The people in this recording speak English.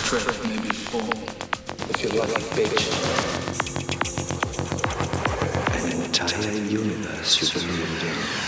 strength may be formed if you love nature. An entire universe you believe in.